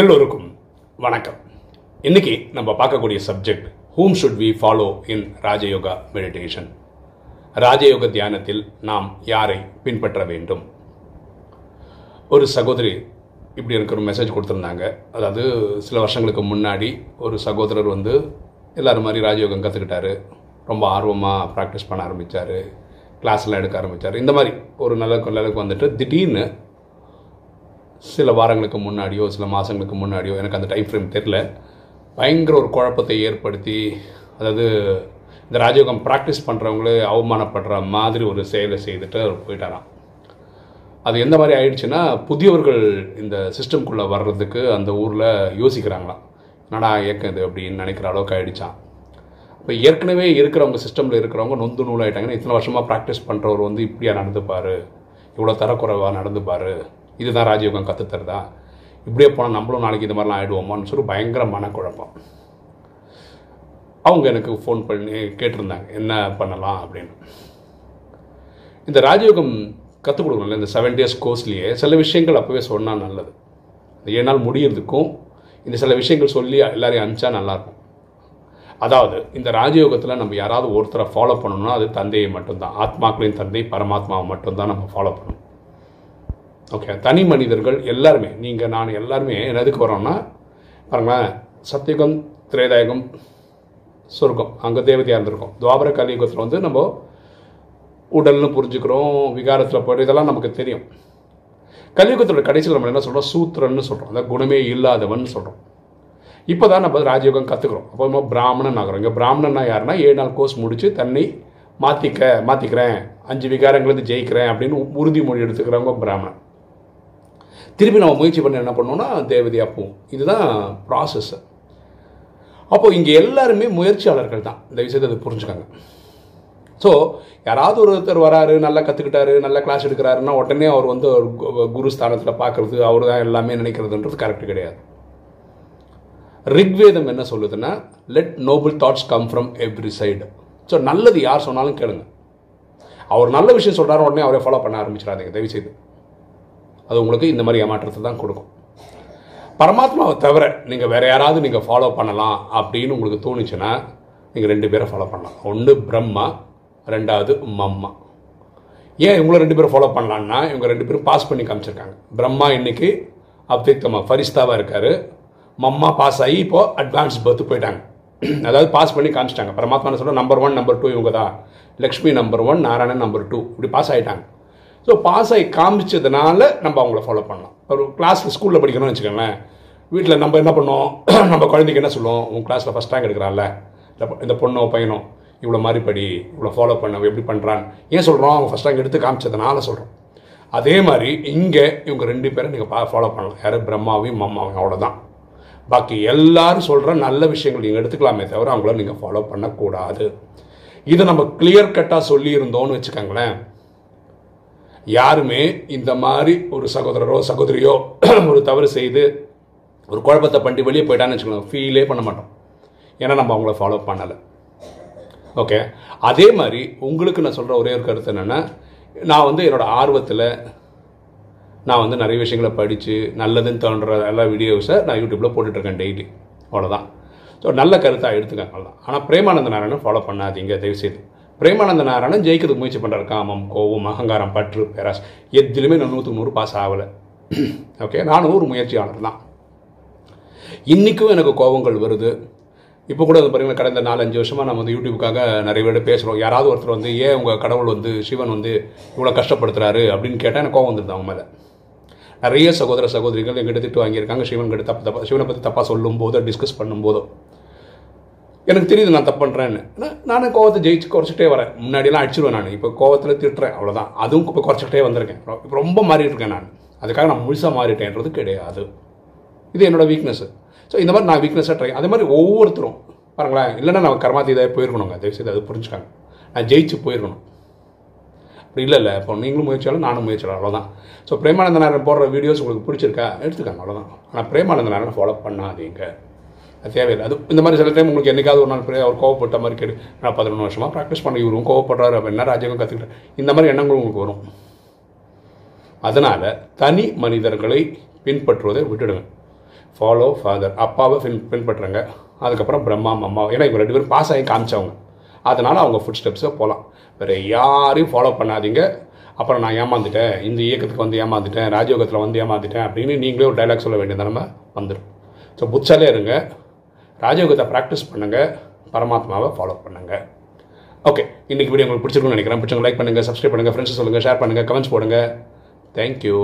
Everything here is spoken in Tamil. எல்லோருக்கும் வணக்கம். இன்னைக்கு நம்ம பார்க்கக்கூடிய subject, whom should we follow in Rajyoga meditation? Rajyoga தியானத்தில் நாம் யாரை பின்பற்ற வேண்டும்? ஒரு சகோதரி இப்படி எனக்கு ஒரு மெசேஜ் கொடுத்துருந்தாங்க. அதாவது சில வருஷங்களுக்கு முன்னாடி ஒரு சகோதரர் வந்து எல்லோரும் மாதிரி ராஜயோகம் கற்றுக்கிட்டாரு, ரொம்ப ஆர்வமாக ப்ராக்டிஸ் பண்ண ஆரம்பித்தார், கிளாஸ்லாம் எடுக்க ஆரம்பித்தார். இந்த மாதிரி ஒரு நிலைக்கு வந்துட்டு திடீர்னு சில வாரங்களுக்கு முன்னாடியோ சில மாதங்களுக்கு முன்னாடியோ, எனக்கு அந்த டைம் ஃப்ரேம் தெரில, பயங்கர ஒரு குழப்பத்தை ஏற்படுத்தி, அதாவது இந்த ராஜயோகம் ப்ராக்டிஸ் பண்ணுறவங்களே அவமானப்படுற மாதிரி ஒரு செயலை செய்துட்டு அவர் போயிட்டாராம். அது எந்த மாதிரி ஆயிடுச்சுன்னா, புதியவர்கள் இந்த சிஸ்டம்குள்ளே வர்றதுக்கு அந்த ஊரில் யோசிக்கிறாங்களாம். என்னடா ஏக்கம் இது அப்படின்னு நினைக்கிற அளவுக்கு ஆகிடுச்சான். இப்போ ஏற்கனவே இருக்கிறவங்க, சிஸ்டமில் இருக்கிறவங்க நொந்து நூலாகிட்டாங்கன்னா, இத்தனை வருஷமாக ப்ராக்டிஸ் பண்ணுறவர் வந்து இப்படியா நடந்துப்பார், இவ்வளோ தரக்குறைவாக நடந்துப்பார், இதுதான் ராஜயோகம் கற்றுத்தருதா, இப்படியே போனால் நம்மளும் நாளைக்கு இது மாதிரிலாம் ஆகிடுவோமான்னு சொல்லி பயங்கர மனக்குழப்பம். அவங்க எனக்கு ஃபோன் பண்ணி கேட்டிருந்தாங்க என்ன பண்ணலாம் அப்படின்னு. இந்த ராஜயோகம் கற்றுக் கொடுக்கணும்ல, இந்த 7 days கோர்ஸ்லேயே சில விஷயங்கள் அப்போவே சொன்னால் நல்லது. இந்த 7 நாள் முடியறதுக்கும் இந்த சில விஷயங்கள் சொல்லி எல்லோரையும் அனுப்பிச்சா நல்லாயிருக்கும். அதாவது இந்த ராஜயோகத்தில் நம்ம யாராவது ஒருத்தரை ஃபாலோ பண்ணணும்னா அது தந்தையை மட்டும்தான். ஆத்மாக்களின் தந்தை பரமாத்மாவை மட்டும்தான் நம்ம ஃபாலோ பண்ணணும். ஓகே, தனி மனிதர்கள் எல்லாருமே, நீங்கள் நான் எல்லாருமே எதுக்கு வரோம்னா பாருங்களேன், சத்தியுகம், திரேதாயுகம், சொர்க்கம், அங்கே தேவதையாக இருந்திருக்கோம். துவாபர கலியுகத்தில் வந்து நம்ம உடல்னு புரிஞ்சுக்கிறோம், விகாரத்தில் போய்ட்டு இதெல்லாம் நமக்கு தெரியும். கலியுகத்தோட கடைசியில் நம்ம என்ன சொல்கிறோம், சூத்திரன்னு சொல்கிறோம், அதாவது குணமே இல்லாதவன் சொல்கிறோம். இப்போ தான் நம்ம ராஜயோகம் கற்றுக்குறோம். அப்போ நம்ம பிராமணன் ஆகிறோம். இங்கே பிராமணன்னா யாருன்னா, 7 நாள் கோர்ஸ் முடித்து தன்னை மாற்றிக்கிறேன், 5 விகாரங்கள்லேருந்து ஜெயிக்கிறேன் அப்படின்னு உறுதிமொழி எடுத்துக்கிறவங்க பிராமணன். திருப்பி நம்ம முயற்சி பண்ண என்ன பண்ணோன்னா தேவதையாக போவோம். இதுதான் ப்ராசஸ்ஸு. அப்போது இங்கே எல்லாருமே முயற்சியாளர்கள் தான், இந்த விஷயத்தை அது புரிஞ்சுக்காங்க. ஸோ யாராவது ஒருத்தர் வராரு, நல்லா கற்றுக்கிட்டாரு, நல்லா கிளாஸ் எடுக்கிறாருன்னா உடனே அவர் வந்து குரு ஸ்தானத்தில் பார்க்குறது, அவர் தான் எல்லாமே நினைக்கிறதுன்றது கரெக்டு கிடையாது. ரிக்வேதம் என்ன சொல்லுதுன்னா, let noble thoughts come from every side. So நல்லது யார் சொன்னாலும் கேளுங்க. அவர் நல்ல விஷயம் சொல்கிறாரு உடனே அவரை ஃபாலோ பண்ண ஆரம்பிச்சிடாதீங்க தயவுசெய்து. அது உங்களுக்கு இந்த மாதிரி ஏமாற்றத்தை தான் கொடுக்கும். பரமாத்மாவை தவிர நீங்கள் வேறு யாராவது நீங்கள் ஃபாலோ பண்ணலாம் அப்படின்னு உங்களுக்கு தோணுச்சுன்னா நீங்கள் 2 பேரை ஃபாலோ பண்ணலாம். ஒன்று பிரம்மா, 2வது மம்மா. ஏன் இவங்களும் 2 பேரும் ஃபாலோ பண்ணலான்னா, இவங்க 2 பேரும் பாஸ் பண்ணி காமிச்சிருக்காங்க. பிரம்மா இன்றைக்கி அப்திகமா ஃபரிஸ்தாவாக இருக்கார், மம்மா பாஸ் ஆகி இப்போது அட்வான்ஸ் பர்த்து போயிட்டாங்க. அதாவது பாஸ் பண்ணி காமிச்சிட்டாங்க. பரமாத்மான்னு சொல்ல நம்பர் 1, நம்பர் 2 இவங்க தான். லக்ஷ்மி நம்பர் 1, நாராயணன் நம்பர் 2, இப்படி பாஸ் ஆகிட்டாங்க. ஸோ பாஸ் ஆகி காமிச்சதுனால நம்ம அவங்கள ஃபாலோ பண்ணலாம். ஒரு கிளாஸில், ஸ்கூலில் படிக்கணும்னு வச்சுக்கோங்களேன், வீட்டில் நம்ம என்ன பண்ணுவோம், நம்ம குழந்தைக்கு என்ன சொல்லுவோம், உங்கள் கிளாஸில் ஃபஸ்ட் ரேங்க் எடுக்கிறான்ல இந்த பொண்ணோ பையனோ, இவ்வளோ மாதிரி படி, இவ்வளோ ஃபாலோ பண்ண, எப்படி பண்ணுறான், ஏன் சொல்கிறோம், அவங்க ஃபஸ்ட் ரேங்க் எடுத்து காமிச்சதுனால சொல்கிறோம். அதே மாதிரி இங்கே இவங்க 2 பேரை நீங்கள் ஃபாலோ பண்ணலாம். யார், பிரம்மாவையும் மம்மாவையும், அவ்வளோதான். பாக்கி எல்லாரும் சொல்கிற நல்ல விஷயங்கள் நீங்கள் எடுத்துக்கலாமே தவிர அவங்கள நீங்கள் ஃபாலோ பண்ணக்கூடாது. இதை நம்ம கிளியர் கட்டாக சொல்லியிருந்தோன்னு வச்சுக்கோங்களேன், யாருமே இந்த மாதிரி ஒரு சகோதரரோ சகோதரியோ ஒரு தவறு செய்து ஒரு குழப்பத்தை பண்ணி வெளியே போயிட்டான்னு வச்சுக்கோங்க, ஃபீலே பண்ண மாட்டோம். ஏன்னா நம்ம அவங்கள ஃபாலோ பண்ணலை. ஓகே, அதே மாதிரி உங்களுக்கு நான் சொல்கிற ஒரே ஒரு கருத்து என்னென்னா, நான் வந்து என்னோடய ஆர்வத்தில் நான் வந்து நிறைய விஷயங்களை படித்து நல்லதுன்னு தோன்ற எல்லா வீடியோஸை நான் யூடியூப்பில் போட்டுட்ருக்கேன் டெய்லி, அவ்வளோதான். ஸோ நல்ல கருத்தாக எடுத்துக்காங்க தான். ஆனால் பிரேமானந்த நாராயணன் ஃபாலோ பண்ணாதீங்க தயவுசெய்து. பிரேமானந்த நாராயணன் ஜெயிக்கிறதுக்கு முயற்சி பண்ணுற காமம், கோவம், அகங்காரம், பற்று, பேராஸ் எதுலையுமே நான் 100க்கு 100 பாஸ் ஆகலை. ஓகே, நானும் ஒரு முயற்சியாளர் தான். இன்றைக்கும் எனக்கு கோபங்கள் வருது. இப்போ கூட வந்து பார்த்தீங்கன்னா, கடந்த 4-5 வருஷமாக நம்ம வந்து யூடியூபுக்காக நிறைய பேர் பேசுகிறோம். யாராவது ஒருத்தர் வந்து, ஏன் உங்கள் கடவுள் வந்து சிவன் வந்து இவ்வளோ கஷ்டப்படுத்துகிறாரு அப்படின்னு கேட்டால் எனக்கு கோபம் வந்துடுது அவங்க மேலே. நிறைய சகோதர சகோதரிகள் எங்கிட்ட திட்டு வாங்கியிருக்காங்க, சிவன் கிட்ட சிவனை பற்றி தப்பாக சொல்லும் போதோ டிஸ்கஸ் பண்ணும் போதோ. எனக்கு தெரியுது நான் தப்பு பண்ணுறேன்னு. நானும் கோவத்தை குறைச்சிட்டே வரேன். முன்னாடியெல்லாம் அடிச்சிடுவேன் நான், இப்போ கோவத்தில் திட்டுறேன், அவ்வளோதான். அதுவும் இப்போ குறைச்சிக்கிட்டே வந்திருக்கேன். இப்போ ரொம்ப மாறிட்டுருக்கேன் நான். அதுக்காக நான் முழுசாக மாறிட்டேன்றது கிடையாது. இது என்னோடய வீக்னஸ்ஸு. ஸோ இந்த மாதிரி நான் வீக்னஸாக ட்ரை, அதே மாதிரி ஒவ்வொருத்தரும் பாருங்களேன். இல்லைன்னா நம்ம கர்மாதீதாக போயிருக்கணுங்க தயவுசெய்து, அது புரிஞ்சுக்காங்க. நான் ஜெயிச்சு போயிருக்கணும். அப்படி இல்லை, இப்போ நீங்களும் முயற்சியாலும் நானும் முயற்சியாலும், அவ்வளோதான். ஸோ பிரேமானந்த நாராயணன் போடுற வீடியோஸ் உங்களுக்கு பிடிச்சிருக்கா எடுத்துக்காங்க, அவ்வளோதான். ஆனால் பிரேமானந்த நாராயணன் ஃபாலோ பண்ணாதீங்க, தேவையில்லை. அது இந்த மாதிரி சில டைம் உங்களுக்கு என்றைக்காவது ஒரு நாள் அவர் கோவப்பட்ட மாதிரி கேடு, நான் 11 வருஷமாக ப்ராக்டிஸ் பண்ணி இவரும் கோவப்படுறாரு அப்படின்னா ராஜ்யம் கற்றுக்கிட்டேன், இந்த மாதிரி எண்ணங்கள் உங்களுக்கு வரும். அதனால் தனி மனிதர்களை பின்பற்றுவதை விட்டுடுங்க. ஃபாலோ ஃபாதர், அப்பாவை பின்பற்றுறாங்க. அதுக்கப்புறம் பிரம்மா அம்மா, ஏன்னா இவங்க ரெண்டு பேரும் பாஸ் ஆகி காமிச்சவங்க, அதனால் அவங்க ஃபுட் ஸ்டெப்ஸை போகலாம். வேறு யாரையும் ஃபாலோ பண்ணாதீங்க. அப்புறம் நான் ஏமாந்துட்டேன், இந்த இயக்கத்துக்கு வந்து ஏமாந்துட்டேன், ராஜயோகத்தில் வந்து ஏமாந்துட்டேன் அப்படின்னு நீங்களே ஒரு டைலாக் சொல்ல வேண்டிய நிலமை வந்துடும். ஸோ புட்சாலே இருங்க, ராஜயோகத்தை ப்ராக்டிஸ் பண்ணுங்கள், பரமாத்மாவை ஃபாலோ பண்ணுங்கள். ஓகே, இன்றைக்கி வீடியோ உங்களுக்கு பிடிச்சிருக்குன்னு நினைக்கிறேன். பிடிச்சவங்க லைக் பண்ணுங்கள், சப்ஸ்கிரைப் பண்ணுங்கள், ஃப்ரெண்ட்ஸ் சொல்லுங்கள், ஷேர் பண்ணுங்கள், கமெண்ட்ஸ் போடுங்கள். தேங்க்யூ.